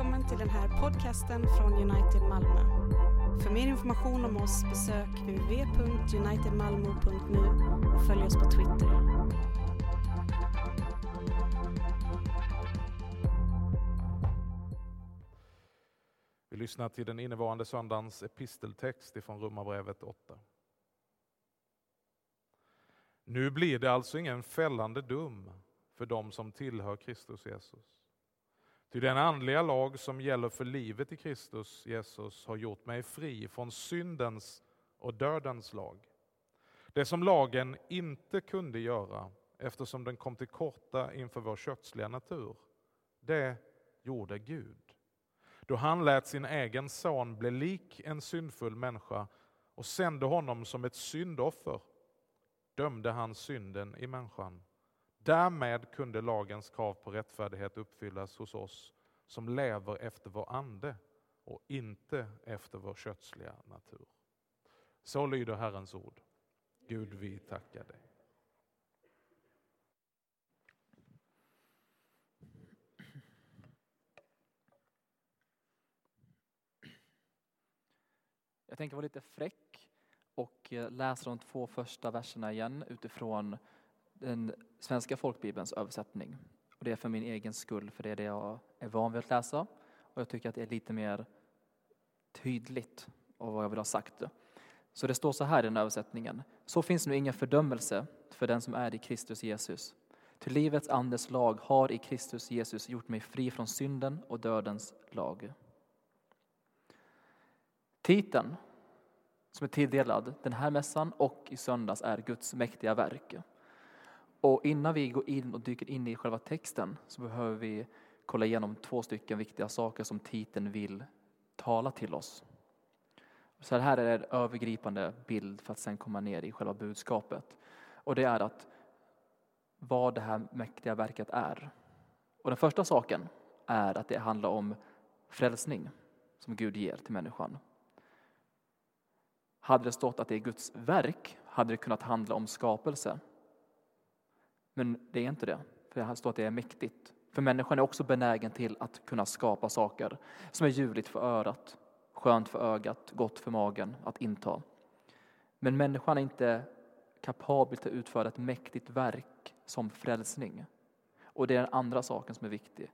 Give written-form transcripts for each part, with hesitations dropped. välkommen till den här podcasten från United Malmö. För mer information om oss besök www.unitedmalmo.nu och följ oss på Twitter. Vi lyssnar till den innevarande söndagens episteltext ifrån Romarbrevet 8. Nu blir det alltså ingen fällande dom för dem som tillhör Kristus Jesus. Ty den andliga lag som gäller för livet i Kristus Jesus har gjort mig fri från syndens och dödens lag. Det som lagen inte kunde göra, eftersom den kom till korta inför vår kötsliga natur, det gjorde Gud. Då han lät sin egen son bli lik en syndfull människa och sände honom som ett syndoffer, dömde han synden i människan. Därmed kunde lagens krav på rättfärdighet uppfyllas hos oss som lever efter vår ande och inte efter vår kötsliga natur. Så lyder Herrens ord. Gud, vi tackar dig. Jag tänker vara lite fräck och läsa de två första verserna igen utifrån den svenska folkbibelns översättning. Och det är för min egen skull, för det är det jag är van vid att läsa. Och jag tycker att det är lite mer tydligt av vad jag vill ha sagt. Så det står så här i den översättningen. Så finns nu ingen fördömelse för den som är i Kristus Jesus. Till livets andes lag har i Kristus Jesus gjort mig fri från synden och dödens lag. Titeln som är tilldelad den här mässan och i söndags är Guds mäktiga verk. Och innan vi går in och dyker in i själva texten så behöver vi kolla igenom två stycken viktiga saker som titeln vill tala till oss. Så här är en övergripande bild för att sen komma ner i själva budskapet. Och det är att vad det här mäktiga verket är. Och den första saken är att det handlar om frälsning som Gud ger till människan. Hade det stått att det är Guds verk hade det kunnat handla om skapelse. Men det är inte det. För det står att det är mäktigt. För människan är också benägen till att kunna skapa saker som är ljuvligt för örat, skönt för ögat, gott för magen att inta. Men människan är inte kapabel till att utföra ett mäktigt verk som frälsning. Och det är den andra saken som är viktig.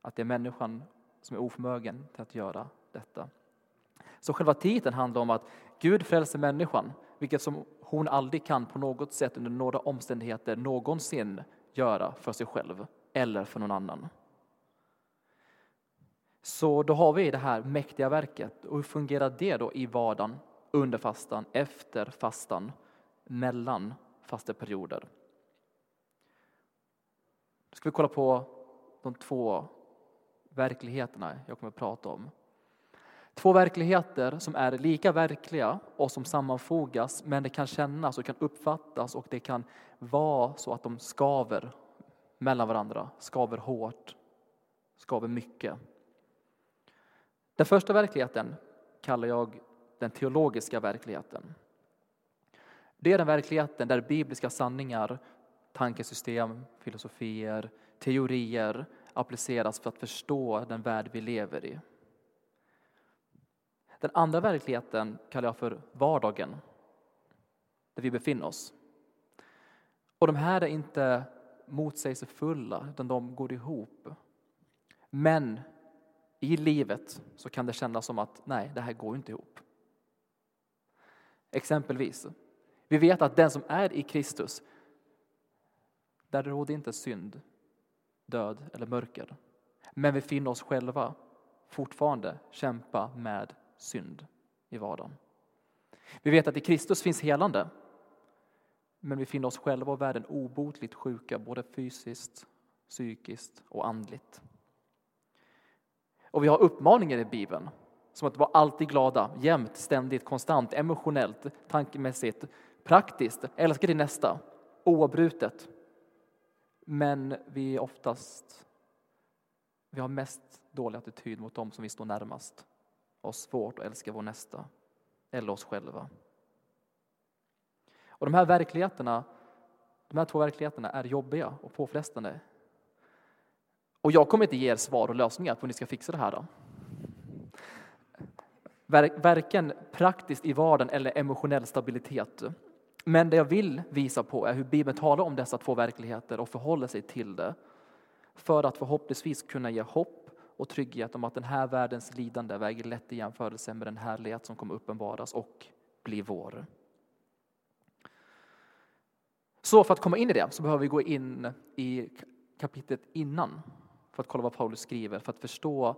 Att det är människan som är oförmögen till att göra detta. Så själva titeln handlar om att Gud frälser människan, vilket som hon aldrig kan på något sätt under några omständigheter någonsin göra för sig själv eller för någon annan. Så då har vi det här mäktiga verket. Och hur fungerar det då i vardagen, under fastan, efter fastan, mellan fasteperioder? Då ska vi kolla på de två verkligheterna jag kommer att prata om. Två verkligheter som är lika verkliga och som sammanfogas, men det kan kännas och kan uppfattas och det kan vara så att de skaver mellan varandra. Skaver hårt, skaver mycket. Den första verkligheten kallar jag den teologiska verkligheten. Det är den verkligheten där bibliska sanningar, tankesystem, filosofier, teorier appliceras för att förstå den värld vi lever i. Den andra verkligheten kallar jag för vardagen, där vi befinner oss. Och de här är inte motsägelsefulla, utan de går ihop. Men i livet så kan det kännas som att nej, det här går inte ihop. Exempelvis, vi vet att den som är i Kristus, där råder inte synd, död eller mörker. Men vi finner oss själva fortfarande kämpa med synd i vardagen. Vi vet att i Kristus finns helande, men vi finner oss själva och världen obotligt sjuka, både fysiskt, psykiskt och andligt. Och vi har uppmaningar i Bibeln som att vara alltid glada, jämt, ständigt, konstant, emotionellt, tankemässigt, praktiskt, älska din nästa, oavbrutet. Men vi har mest dålig attityd mot dem som vi står närmast. Och svårt att älska vår nästa eller oss själva. Och de här två verkligheterna är jobbiga och påfrestande. Och jag kommer inte ge er svar och lösningar på hur ni ska fixa det här då. Varken praktiskt i vardagen eller emotionell stabilitet. Men det jag vill visa på är hur Bibeln talar om dessa två verkligheter och förhåller sig till det. För att förhoppningsvis kunna ge hopp och trygghet om att den här världens lidande väger lätt i jämförelse med den härlighet som kommer uppenbaras och bli vår. Så för att komma in i det så behöver vi gå in i kapitlet innan för att kolla vad Paulus skriver, för att förstå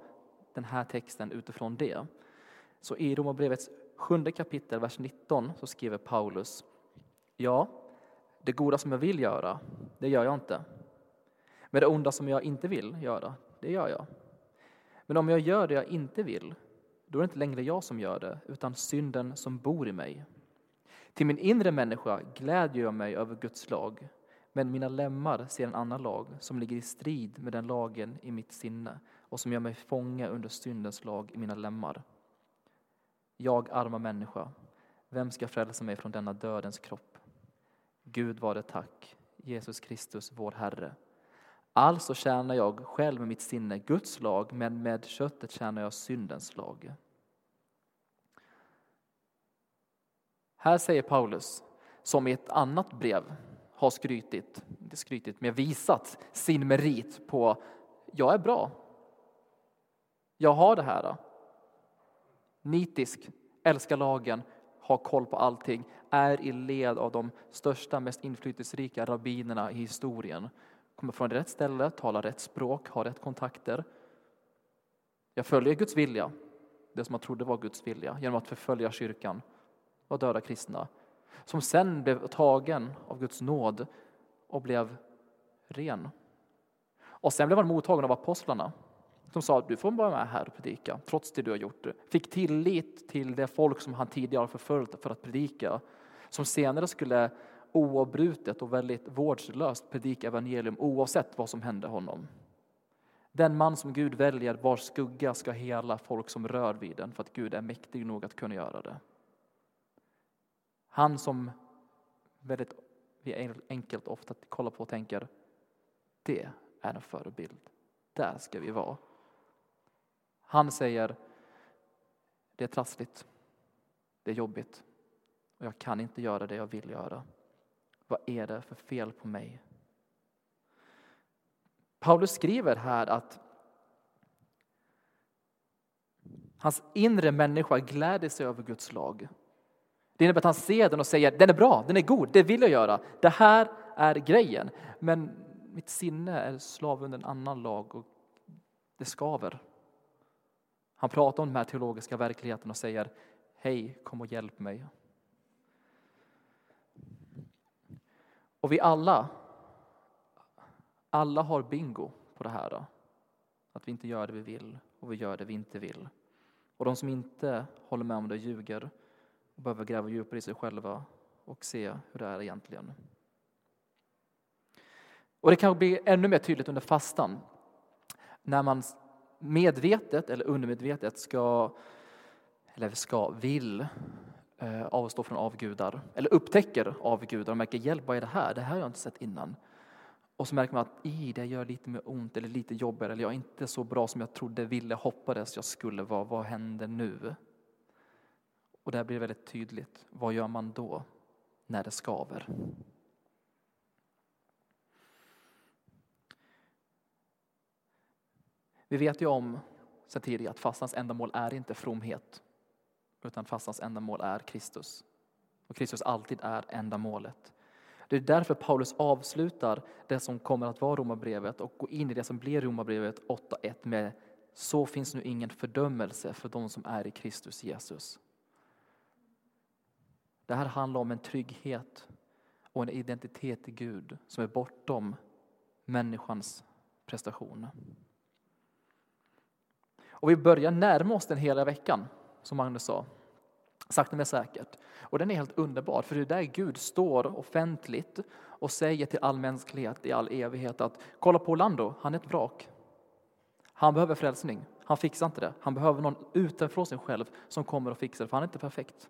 den här texten utifrån det. Så i Romarbrevets 7:e kapitel, vers 19, så skriver Paulus: ja, det goda som jag vill göra, det gör jag inte. Men det onda som jag inte vill göra, det gör jag. Men om jag gör det jag inte vill, då är det inte längre jag som gör det, utan synden som bor i mig. Till min inre människa glädjer jag mig över Guds lag, men mina lemmar ser en annan lag som ligger i strid med den lagen i mitt sinne och som gör mig fånga under syndens lag i mina lemmar. Jag, arma människa, vem ska frälsa mig från denna dödens kropp? Gud var det tack, Jesus Kristus, vår Herre. Alltså tjänar jag själv med mitt sinne Guds lag, men med köttet tjänar jag syndens lag. Här säger Paulus, som i ett annat brev har skrytit men visat sin merit på: jag är bra, jag har det här. Nitisk, älskar lagen, har koll på allting, är i led av de största, mest inflytelserika rabbinerna i historien. Kommer från rätt ställe, talar rätt språk, har rätt kontakter. Jag följer Guds vilja, det som jag trodde var Guds vilja, genom att förfölja kyrkan och döda kristna. Som sen blev tagen av Guds nåd och blev ren. Och sen blev han mottagen av apostlarna. Som sa att du får vara med här och predika, trots det du har gjort. Fick tillit till det folk som han tidigare förföljt för att predika. Som senare skulle oavbrutet och väldigt vårdslöst predika evangelium oavsett vad som hände honom. Den man som Gud väljer, vars skugga ska hela folk som rör vid den, för att Gud är mäktig nog att kunna göra det. Han som väldigt enkelt ofta kollar på och tänker: det är en förebild. Där ska vi vara. Han säger: det är trassligt, det är jobbigt och jag kan inte göra det jag vill göra. Vad är det för fel på mig? Paulus skriver här att hans inre människa gläder sig över Guds lag. Det innebär att han ser den och säger: den är bra, den är god, det vill jag göra. Det här är grejen. Men mitt sinne är slav under en annan lag och det skaver. Han pratar om den här teologiska verkligheten och säger: hej, kom och hjälp mig. Och vi alla har bingo på det här. Då. Att vi inte gör det vi vill och vi gör det vi inte vill. Och de som inte håller med om det ljuger och behöver gräva djupare i sig själva och se hur det är egentligen. Och det kan bli ännu mer tydligt under fastan. När man medvetet eller undermedvetet vill avstå från avgudar. Eller upptäcker avgudar och märker: hjälp, vad är det här? Det här har jag inte sett innan. Och så märker man att det gör lite mer ont eller lite jobbigare. Eller jag är inte så bra som jag trodde, ville, hoppades jag skulle vara. Vad händer nu? Och där blir det väldigt tydligt. Vad gör man då när det skaver? Vi vet ju om sedan tidigare att fastans ändamål är inte fromhet, utan fastans ändamål är Kristus. Och Kristus alltid är ändamålet. Det är därför Paulus avslutar det som kommer att vara Romarbrevet och går in i det som blir Romarbrevet 8:1 med: så finns nu ingen fördömelse för de som är i Kristus Jesus. Det här handlar om en trygghet och en identitet i Gud som är bortom människans prestationer. Och vi börjar närma oss den hela veckan, som Magnus sa. Sakta men säkert. Och den är helt underbar, för det är där Gud står offentligt och säger till all mänsklighet i all evighet att: kolla på Orlando, han är ett vrak. Han behöver frälsning, han fixar inte det. Han behöver någon utanför sig själv som kommer och fixar det, för han är inte perfekt.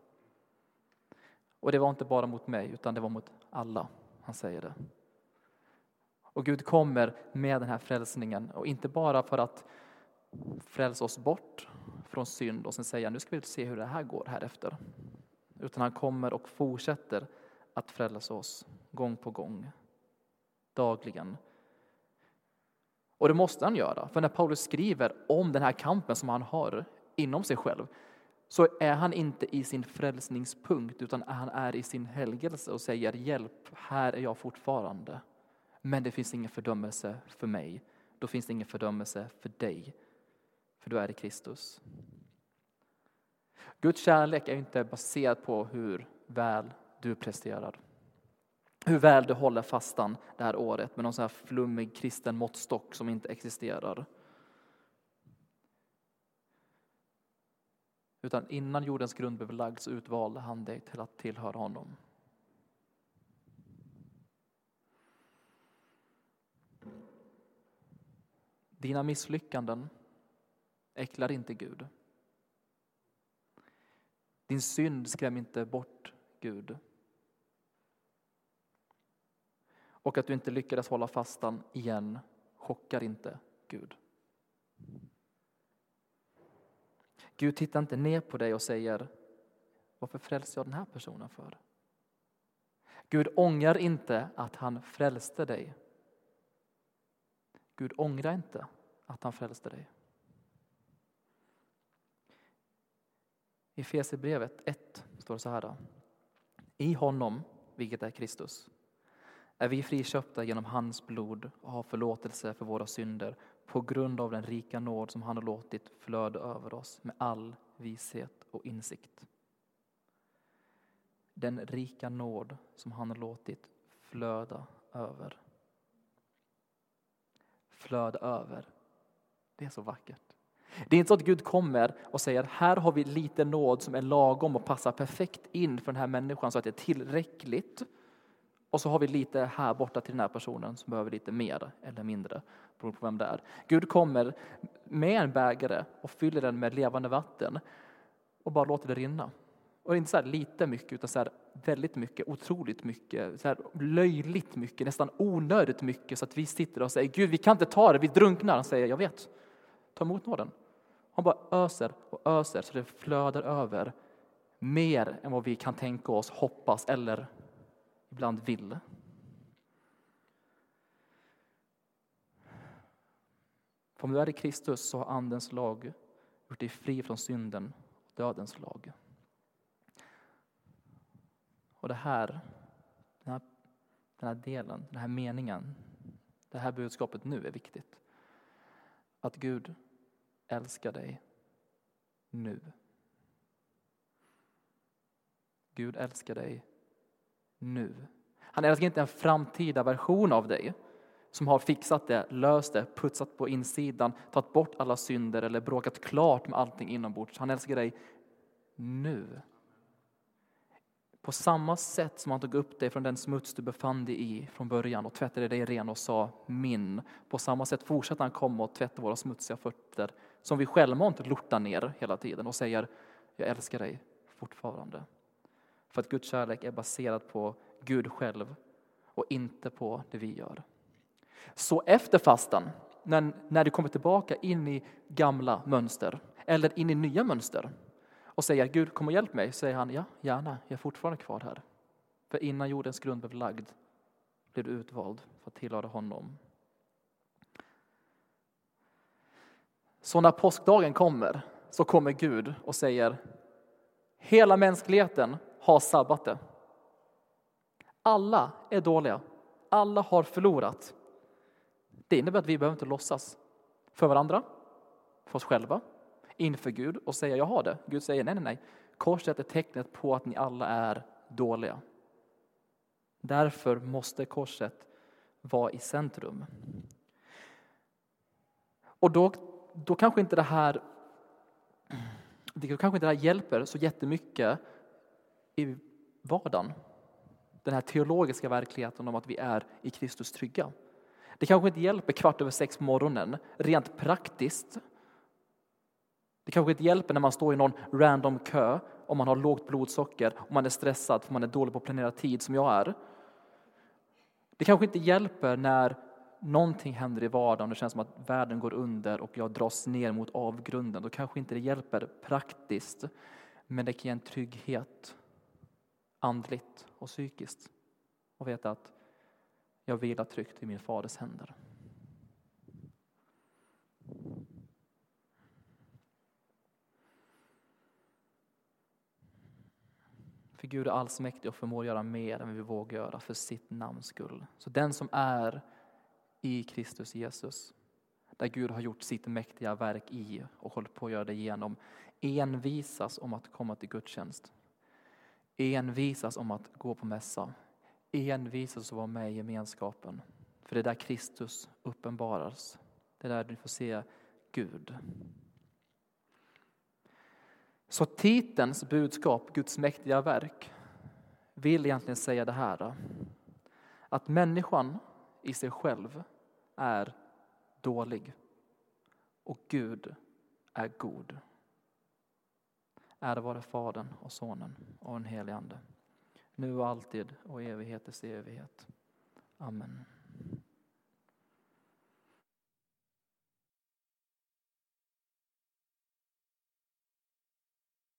Och det var inte bara mot mig, utan det var mot alla, han säger det. Och Gud kommer med den här frälsningen. Och inte bara för att frälsa oss bort från synd och sen säga nu ska vi se hur det här går här efter. Utan han kommer och fortsätter att frälsa oss gång på gång. Dagligen. Och det måste han göra. För när Paulus skriver om den här kampen som han har inom sig själv, så är han inte i sin frälsningspunkt, utan han är i sin helgelse och säger hjälp, här är jag fortfarande. Men det finns ingen fördömelse för mig. Då finns det ingen fördömelse för dig. För du är i Kristus. Guds kärlek är inte baserad på hur väl du presterar. Hur väl du håller fastan det här året med någon sån här flummig kristen måttstock som inte existerar. Utan innan jordens grund blev lagd så utvalde han dig till att tillhöra honom. Dina misslyckanden äcklar inte Gud. Din synd skrämmer inte bort Gud. Och att du inte lyckades hålla fastan igen chockar inte Gud. Gud tittar inte ner på dig och säger varför frälste jag den här personen för? Gud ångrar inte att han frälste dig. Gud ångrar inte att han frälste dig. I Fesibrevet 1 står det så här. I honom, vilket är Kristus, är vi friköpta genom hans blod och har förlåtelse för våra synder på grund av den rika nåd som han har låtit flöda över oss med all vishet och insikt. Den rika nåd som han har låtit flöda över. Flöda över. Det är så vackert. Det är inte så att Gud kommer och säger här har vi lite nåd som är lagom och passar perfekt in för den här människan så att det är tillräckligt. Och så har vi lite här borta till den här personen som behöver lite mer eller mindre. Beroende på vem det är. Gud kommer med en bägare och fyller den med levande vatten. Och bara låter det rinna. Och det är inte så här lite mycket utan så här väldigt mycket, otroligt mycket. Så här löjligt mycket, nästan onödigt mycket. Så att vi sitter och säger Gud vi kan inte ta det, vi drunknar. Han säger jag vet, ta emot nåden. Han bara öser och öser så det flödar över. Mer än vad vi kan tänka oss, hoppas eller ibland vill. För om du är i Kristus så har andens lag gjort dig fri från synden och dödens lag. Och det här, den här delen, den här meningen, det här budskapet nu är viktigt. Att Gud älskar dig nu. Gud älskar dig nu. Han älskar inte en framtida version av dig som har fixat det, löst det, putsat på insidan, tagit bort alla synder eller bråkat klart med allting inombords. Han älskar dig nu. På samma sätt som han tog upp dig från den smuts du befann dig i från början och tvättade dig ren och sa min. På samma sätt fortsätter han komma och tvätta våra smutsiga fötter som vi självmant lortar ner hela tiden och säger jag älskar dig fortfarande. För att Guds kärlek är baserad på Gud själv och inte på det vi gör. Så efter fastan, när du kommer tillbaka in i gamla mönster eller in i nya mönster och säger Gud kom och hjälp mig, säger han ja, gärna, jag är fortfarande kvar här. För innan jordens grund blev lagd blev du utvald för att tillhöra honom. Så när påskdagen kommer så kommer Gud och säger hela mänskligheten har sabbat det. Alla är dåliga. Alla har förlorat. Det innebär att vi behöver inte låtsas för varandra, för oss själva, inför Gud och säga jag har det. Gud säger nej. Korset är tecknet på att ni alla är dåliga. Därför måste korset vara i centrum. Och då kanske inte det här hjälper så jättemycket i vardagen. Den här teologiska verkligheten om att vi är i Kristus trygga. Det kanske inte hjälper 5:15 på morgonen rent praktiskt. Det kanske inte hjälper när man står i någon random kö om man har lågt blodsocker, om man är stressad för man är dålig på att planera tid som jag är. Det kanske inte hjälper när någonting händer i vardagen, det känns som att världen går under och jag dras ner mot avgrunden, då kanske inte det hjälper praktiskt, men det kan ge en trygghet andligt och psykiskt och veta att jag vilar tryggt i min faders händer. För Gud är allsmäktig och förmår göra mer än vi vågar göra för sitt namns skull. Så den som är i Kristus Jesus, där Gud har gjort sitt mäktiga verk i och håller på att göra det igenom, envisas om att komma till gudstjänst, envisas om att gå på mässa, envisas att vara med i gemenskapen. För det är där Kristus uppenbaras. Det är där du får se Gud. Så titelns budskap, Guds mäktiga verk, vill egentligen säga det här. Att människan i sig själv är dålig. Och Gud är god. Ära vare Fadern och Sonen och den helige Ande. Nu och alltid och evighetens evighet. Amen.